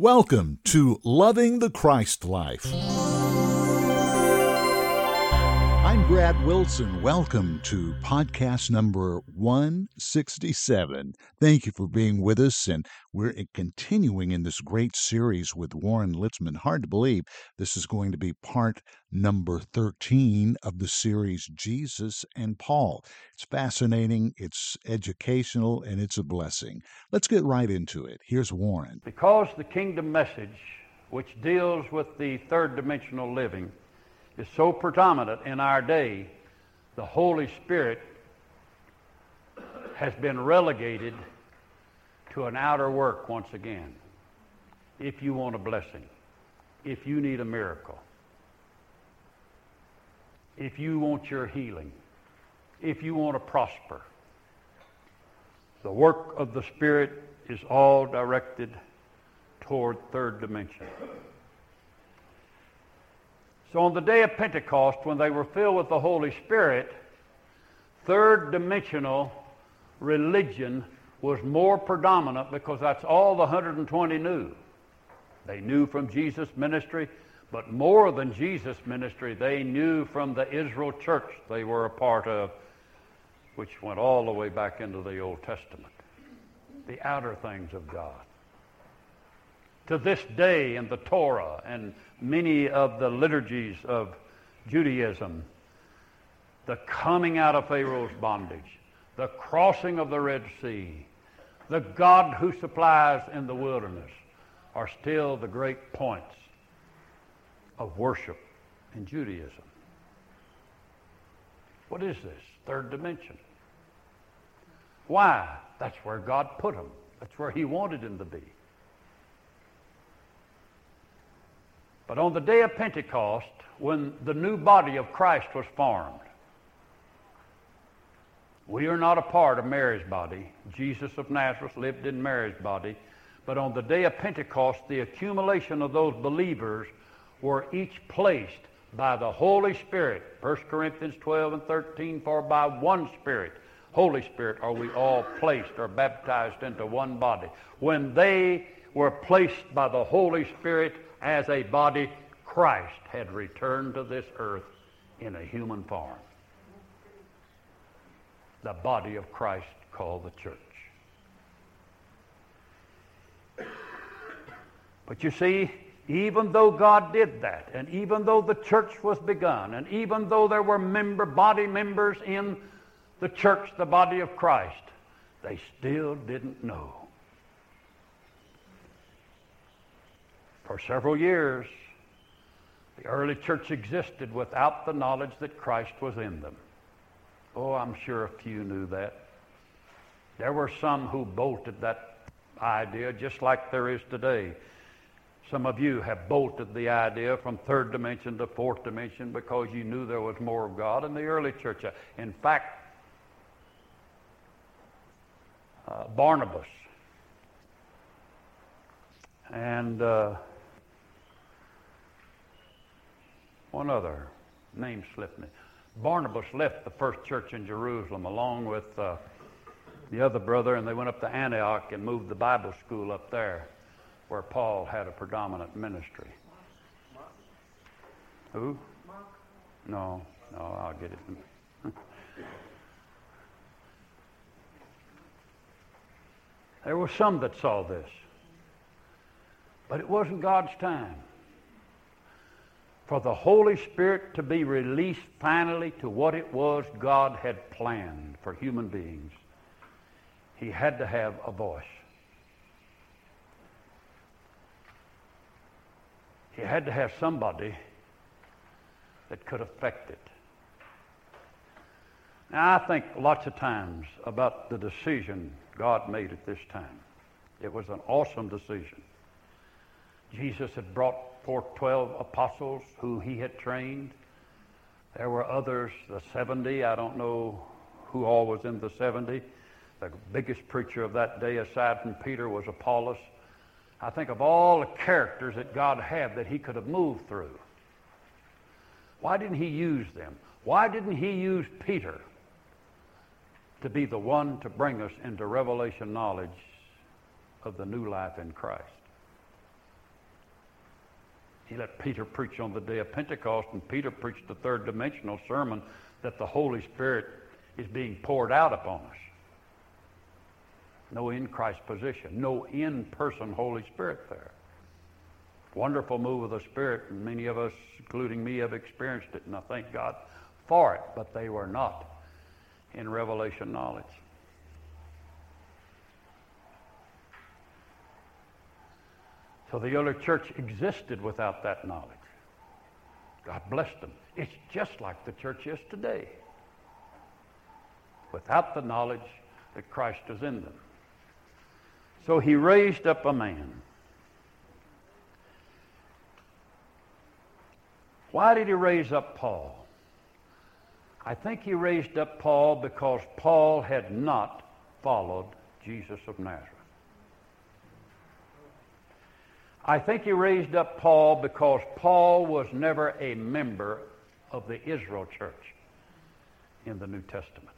Welcome to Loving the Christ Life. I'm Brad Wilson. Welcome to podcast number 167. Thank you for being with us, and we're continuing in this great series with Warren Litzman. Hard to believe this is going to be part number 13 of the series Jesus and Paul. It's fascinating, it's educational, and it's a blessing. Let's get right into it. Here's Warren. Because the kingdom message, which deals with the third dimensional living, is so predominant in our day, the Holy Spirit has been relegated to an outer work once again. If you want a blessing, if you need a miracle, if you want your healing, if you want to prosper, the work of the Spirit is all directed toward third dimension. So on the day of Pentecost, when they were filled with the Holy Spirit, third-dimensional religion was more predominant because that's all the 120 knew. They knew from Jesus' ministry, but more than Jesus' ministry, they knew from the Israel church they were a part of, which went all the way back into the Old Testament, the outer things of God. To this day in the Torah and many of the liturgies of Judaism, the coming out of Pharaoh's bondage, the crossing of the Red Sea, the God who supplies in the wilderness are still the great points of worship in Judaism. What is this? Third dimension. Why? That's where God put him. That's where he wanted him to be. But on the day of Pentecost, when the new body of Christ was formed, we are not a part of Mary's body. Jesus of Nazareth lived in Mary's body. But on the day of Pentecost, the accumulation of those believers were each placed by the Holy Spirit. 1 Corinthians 12 and 13, for by one Spirit, Holy Spirit, are we all placed or baptized into one body. When they were placed by the Holy Spirit as a body, Christ had returned to this earth in a human form. The body of Christ called the church. But you see, even though God did that, and even though the church was begun, and even though there were body members in the church, the body of Christ, they still didn't know. For several years, the early church existed without the knowledge that Christ was in them. Oh, I'm sure a few knew that. There were some who bolted that idea, just like there is today. Some of you have bolted the idea from third dimension to fourth dimension because you knew there was more of God in the early church. In fact, Barnabas and one other name slipped me. Barnabas left the first church in Jerusalem along with the other brother, and they went up to Antioch and moved the Bible school up there where Paul had a predominant ministry. Who? No, I'll get it. There were some that saw this, but it wasn't God's time. For the Holy Spirit to be released finally to what it was God had planned for human beings, he had to have a voice. He had to have somebody that could affect it. Now, I think lots of times about the decision God made at this time. It was an awesome decision. Jesus had brought forth 12 apostles who he had trained. There were others, the 70. I don't know who all was in the 70. The biggest preacher of that day, aside from Peter, was Apollos. I think of all the characters that God had that he could have moved through. Why didn't he use them? Why didn't he use Peter to be the one to bring us into revelation knowledge of the new life in Christ? He let Peter preach on the day of Pentecost, and Peter preached the third dimensional sermon that the Holy Spirit is being poured out upon us. No in-Christ position, no in-person Holy Spirit there. Wonderful move of the Spirit, and many of us, including me, have experienced it, and I thank God for it, but they were not in revelation knowledge. So the early church existed without that knowledge. God bless them. It's just like the church is today, without the knowledge that Christ is in them. So he raised up a man. Why did he raise up Paul? I think he raised up Paul because Paul had not followed Jesus of Nazareth. I think he raised up Paul because Paul was never a member of the Israel church in the New Testament.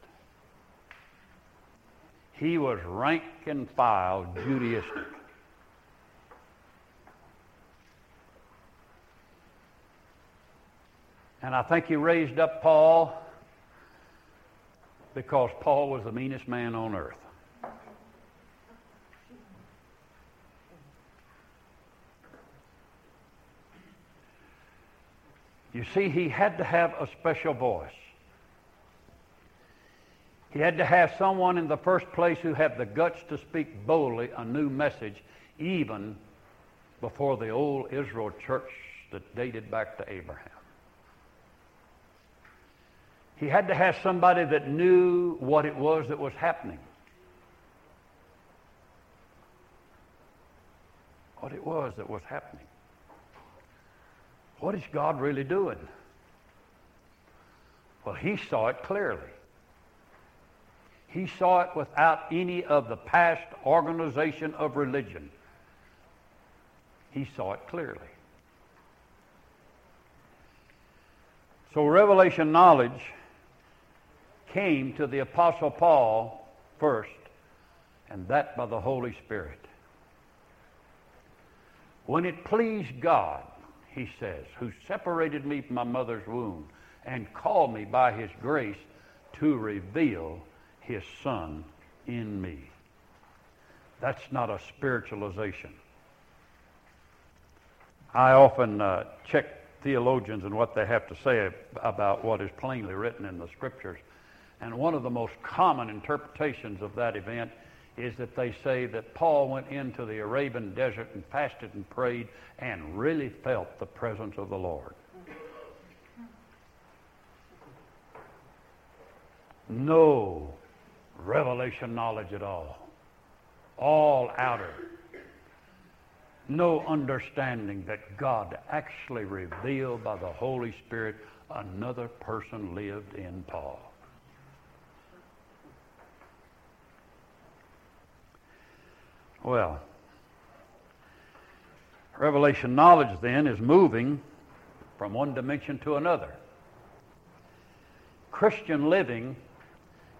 He was rank and file Judaistic. And I think he raised up Paul because Paul was the meanest man on earth. You see, he had to have a special voice. He had to have someone in the first place who had the guts to speak boldly a new message, even before the old Israel church that dated back to Abraham. He had to have somebody that knew what it was that was happening. What it was that was happening. What is God really doing? Well, he saw it clearly. He saw it without any of the past organization of religion. He saw it clearly. So revelation knowledge came to the Apostle Paul first, and that by the Holy Spirit. When it pleased God, he says, who separated me from my mother's womb and called me by his grace to reveal his Son in me. That's not a spiritualization. I often check theologians and what they have to say about what is plainly written in the Scriptures. And one of the most common interpretations of that event is that they say that Paul went into the Arabian desert and fasted and prayed and really felt the presence of the Lord. No revelation knowledge at all. All outer. No understanding that God actually revealed by the Holy Spirit another person lived in Paul. Well, revelation knowledge then is moving from one dimension to another. Christian living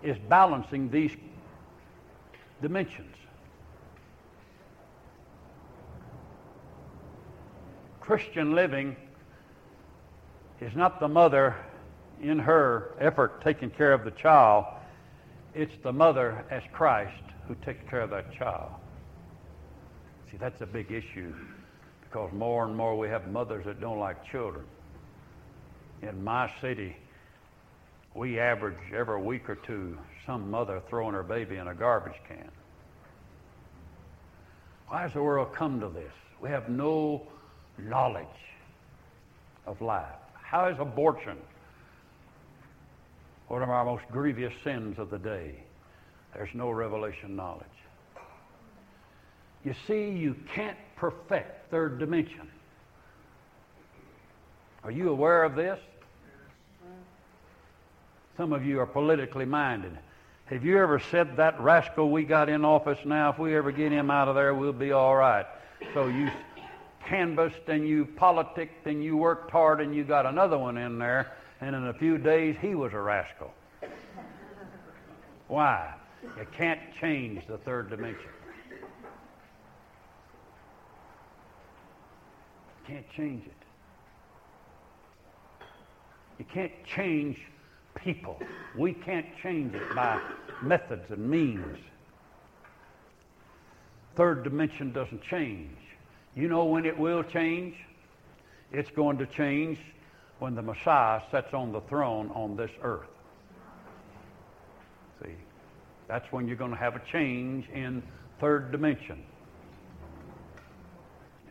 is balancing these dimensions. Christian living is not the mother in her effort taking care of the child. It's the mother as Christ who takes care of that child. See, that's a big issue because more and more we have mothers that don't like children. In my city, we average every week or two some mother throwing her baby in a garbage can. Why has the world come to this? We have no knowledge of life. How is abortion one of our most grievous sins of the day? There's no revelation knowledge. You see, you can't perfect third dimension. Are you aware of this? Some of you are politically minded. Have you ever said, that rascal we got in office now, if we ever get him out of there, we'll be all right. So you canvassed and you politicked and you worked hard and you got another one in there, and in a few days he was a rascal. Why? You can't change the third dimension. can't change it. You can't change people. We can't change it by methods and means. Third dimension doesn't change. You know when it will change? It's going to change when the Messiah sits on the throne on this earth. See, that's when you're going to have a change in third dimension.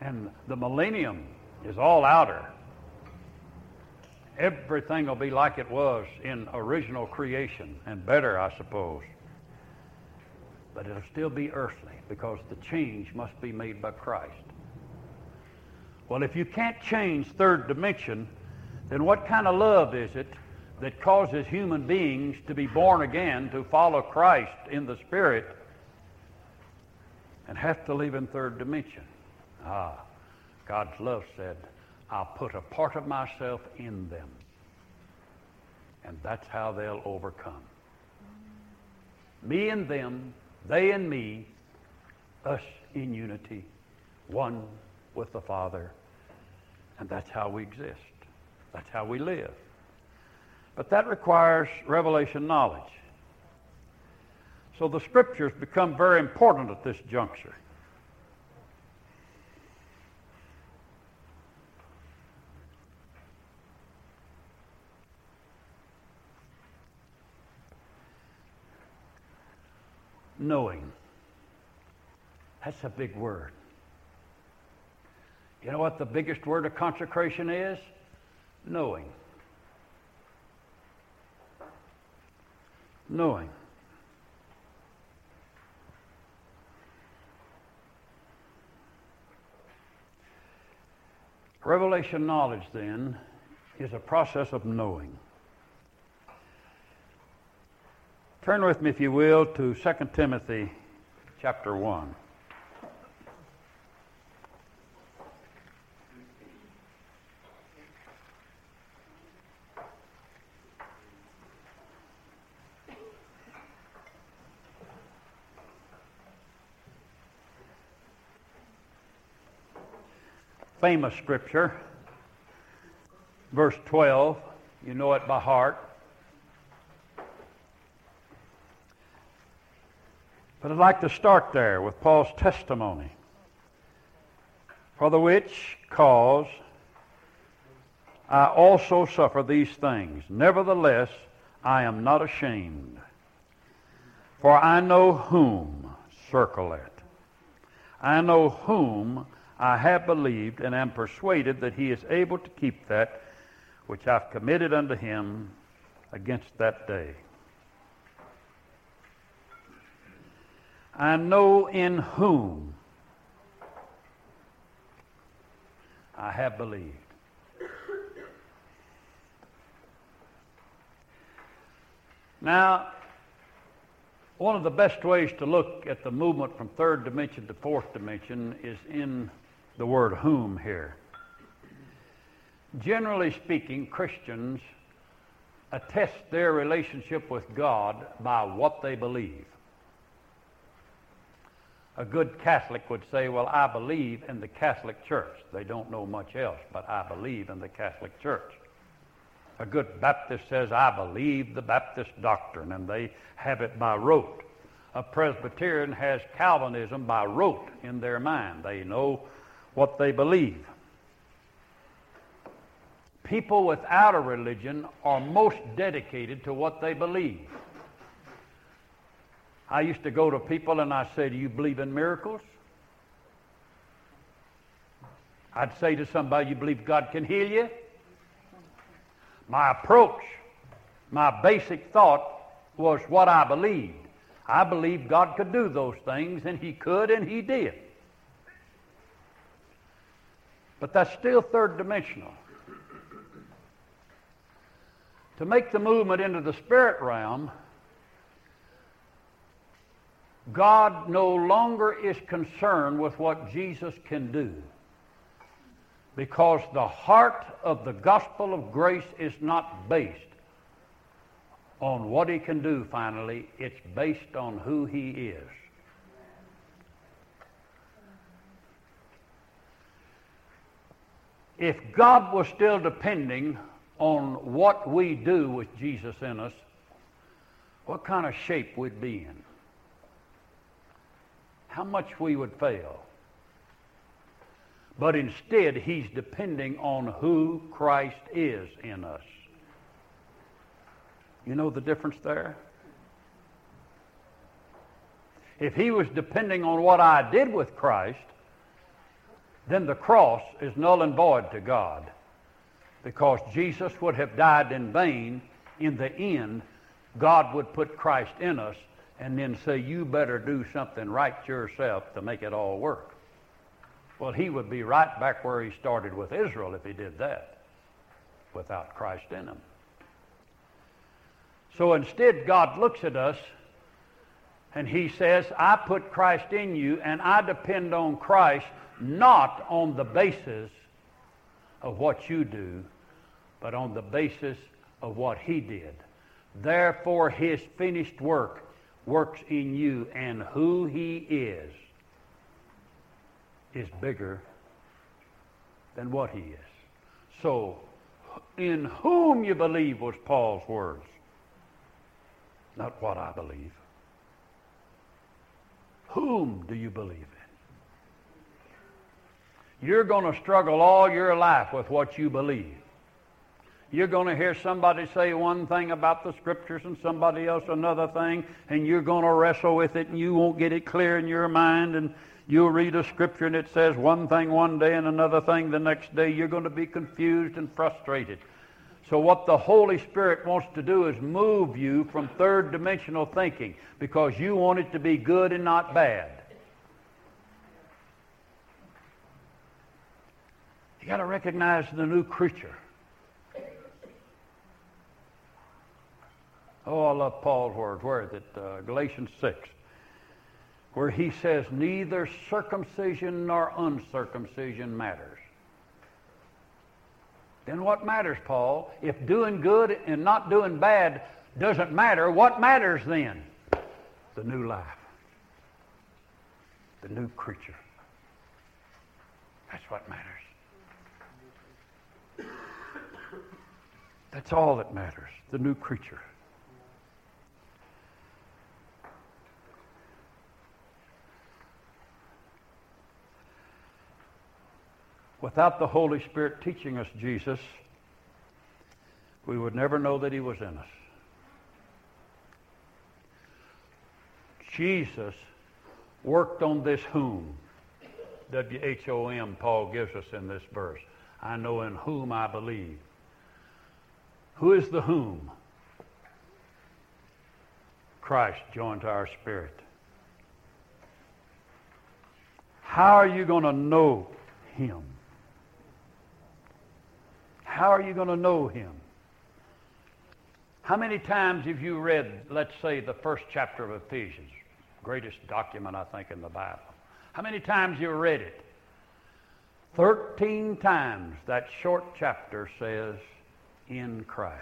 And the millennium is all outer. Everything will be like it was in original creation, and better, I suppose. But it'll still be earthly, because the change must be made by Christ. Well, if you can't change third dimension, then what kind of love is it that causes human beings to be born again, to follow Christ in the Spirit, and have to live in third dimension? Ah, God's love said, I'll put a part of myself in them. And that's how they'll overcome. Me and them, they and me, us in unity, one with the Father. And that's how we exist. That's how we live. But that requires revelation knowledge. So the Scriptures become very important at this juncture. Knowing. That's a big word. You know what the biggest word of consecration is? Knowing. Knowing. Revelation knowledge, then, is a process of knowing. Turn with me, if you will, to 2 Timothy chapter 1. 2 Famous scripture, verse 12, you know it by heart. But I'd like to start there with Paul's testimony. For the which cause I also suffer these things. Nevertheless, I am not ashamed. For I know whom, circle it, I know whom I have believed and am persuaded that he is able to keep that which I've committed unto him against that day. I know in whom I have believed. Now, one of the best ways to look at the movement from third dimension to fourth dimension is in the word whom here. Generally speaking, Christians attest their relationship with God by what they believe. A good Catholic would say, well, I believe in the Catholic Church. They don't know much else, but I believe in the Catholic Church. A good Baptist says, I believe the Baptist doctrine, and they have it by rote. A Presbyterian has Calvinism by rote in their mind. They know what they believe. People without a religion are most dedicated to what they believe. I used to go to people and I say, do you believe in miracles? I'd say to somebody, you believe God can heal you? My approach, my basic thought was what I believed. I believed God could do those things, and he could, and he did. But that's still third dimensional. To make the movement into the spirit realm, God no longer is concerned with what Jesus can do, because the heart of the gospel of grace is not based on what he can do finally. It's based on who he is. If God was still depending on what we do with Jesus in us, what kind of shape we'd be in, how much we would fail. But instead, he's depending on who Christ is in us. You know the difference there? If he was depending on what I did with Christ, then the cross is null and void to God, because Jesus would have died in vain. In the end, God would put Christ in us and then say, you better do something right yourself to make it all work. Well, he would be right back where he started with Israel if he did that without Christ in him. So instead, God looks at us and he says, I put Christ in you, and I depend on Christ, not on the basis of what you do, but on the basis of what he did. Therefore, his finished work works in you, and who he is bigger than what he is. So, in whom you believe was Paul's words, not what I believe. Whom do you believe in? You're going to struggle all your life with what you believe. You're going to hear somebody say one thing about the Scriptures and somebody else another thing, and you're going to wrestle with it, and you won't get it clear in your mind, and you'll read a Scripture and it says one thing one day and another thing the next day. You're going to be confused and frustrated. So what the Holy Spirit wants to do is move you from third-dimensional thinking, because you want it to be good and not bad. You got to recognize the new creature. Oh, I love Paul's words. Where is it? Galatians 6, where he says, neither circumcision nor uncircumcision matters. Then what matters, Paul? If doing good and not doing bad doesn't matter, what matters then? The new life. The new creature. That's what matters. That's all that matters. The new creature. Without the Holy Spirit teaching us Jesus, we would never know that he was in us. Jesus worked on this whom. W-H-O-M, Paul gives us in this verse. I know in whom I believe. Who is the whom? Christ joined to our spirit. How are you going to know him? How are you going to know him? How many times have you read, let's say, the first chapter of Ephesians? Greatest document, I think, in the Bible. How many times have you read it? 13 times that short chapter says, in Christ.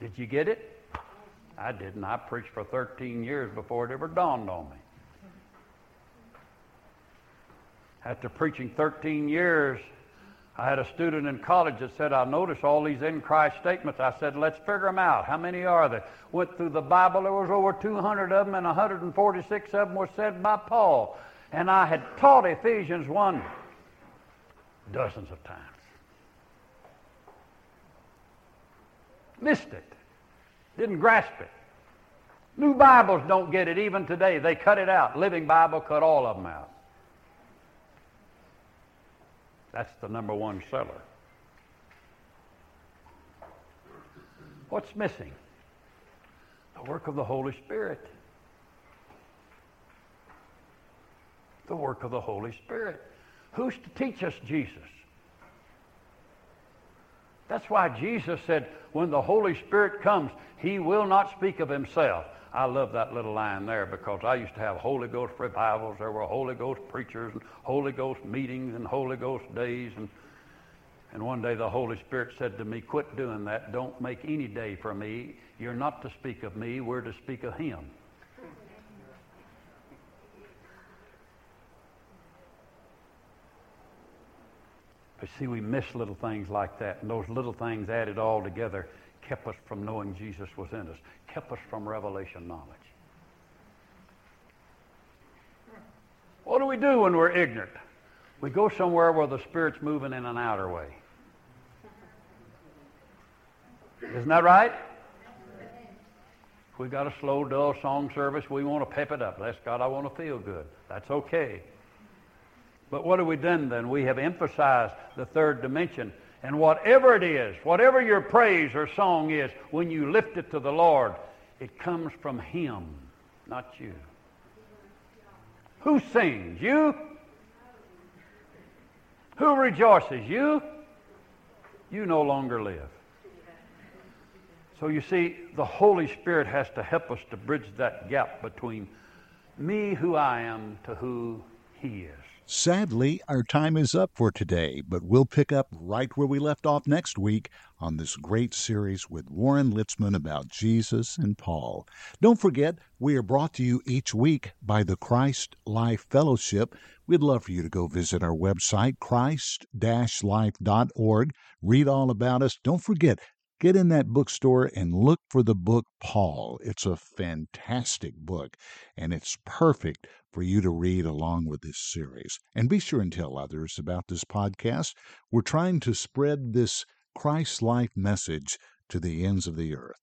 Did you get it? I didn't. I preached for 13 years before it ever dawned on me. After preaching 13 years, I had a student in college that said, I noticed all these in Christ statements. I said, let's figure them out. How many are there? Went through the Bible. There was over 200 of them, and 146 of them were said by Paul. And I had taught Ephesians 1 dozens of times. Missed it. Didn't grasp it. New Bibles don't get it even today. They cut it out. Living Bible cut all of them out. That's the number one seller. What's missing? The work of the Holy Spirit. The work of the Holy Spirit. Who's to teach us Jesus? That's why Jesus said, when the Holy Spirit comes, he will not speak of himself. I love that little line there, because I used to have Holy Ghost revivals. There were Holy Ghost preachers and Holy Ghost meetings and Holy Ghost days. And one day the Holy Spirit said to me, quit doing that. Don't make any day for me. You're not to speak of me. We're to speak of him. But see, we miss little things like that, and those little things added all together kept us from knowing Jesus within us, kept us from revelation knowledge. What do we do when we're ignorant? We go somewhere where the Spirit's moving in an outer way. Isn't that right? If we got a slow, dull song service, we want to pep it up. That's God, I want to feel good. That's okay. But what have we done then? We have emphasized the third dimension. And whatever it is, whatever your praise or song is, when you lift it to the Lord, it comes from Him, not you. Who sings? You? Who rejoices? You? You no longer live. So you see, the Holy Spirit has to help us to bridge that gap between me, who I am, to who He is. Sadly, our time is up for today, but we'll pick up right where we left off next week on this great series with Warren Litzman about Jesus and Paul. Don't forget, we are brought to you each week by the Christ Life Fellowship. We'd love for you to go visit our website, christ-life.org. Read all about us. Don't forget, get in that bookstore and look for the book Paul. It's a fantastic book, and it's perfect for you to read along with this series. And be sure and tell others about this podcast. We're trying to spread this Christ Life message to the ends of the earth.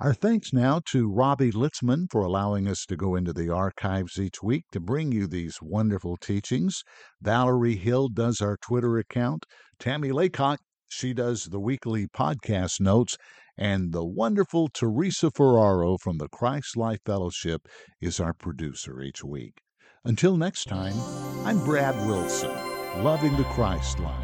Our thanks now to Robbie Litzman for allowing us to go into the archives each week to bring you these wonderful teachings. Valerie Hill does our Twitter account. Tammy Laycock, she does the weekly podcast notes, and the wonderful Teresa Ferraro from the Christ Life Fellowship is our producer each week. Until next time, I'm Brad Wilson, loving the Christ Life.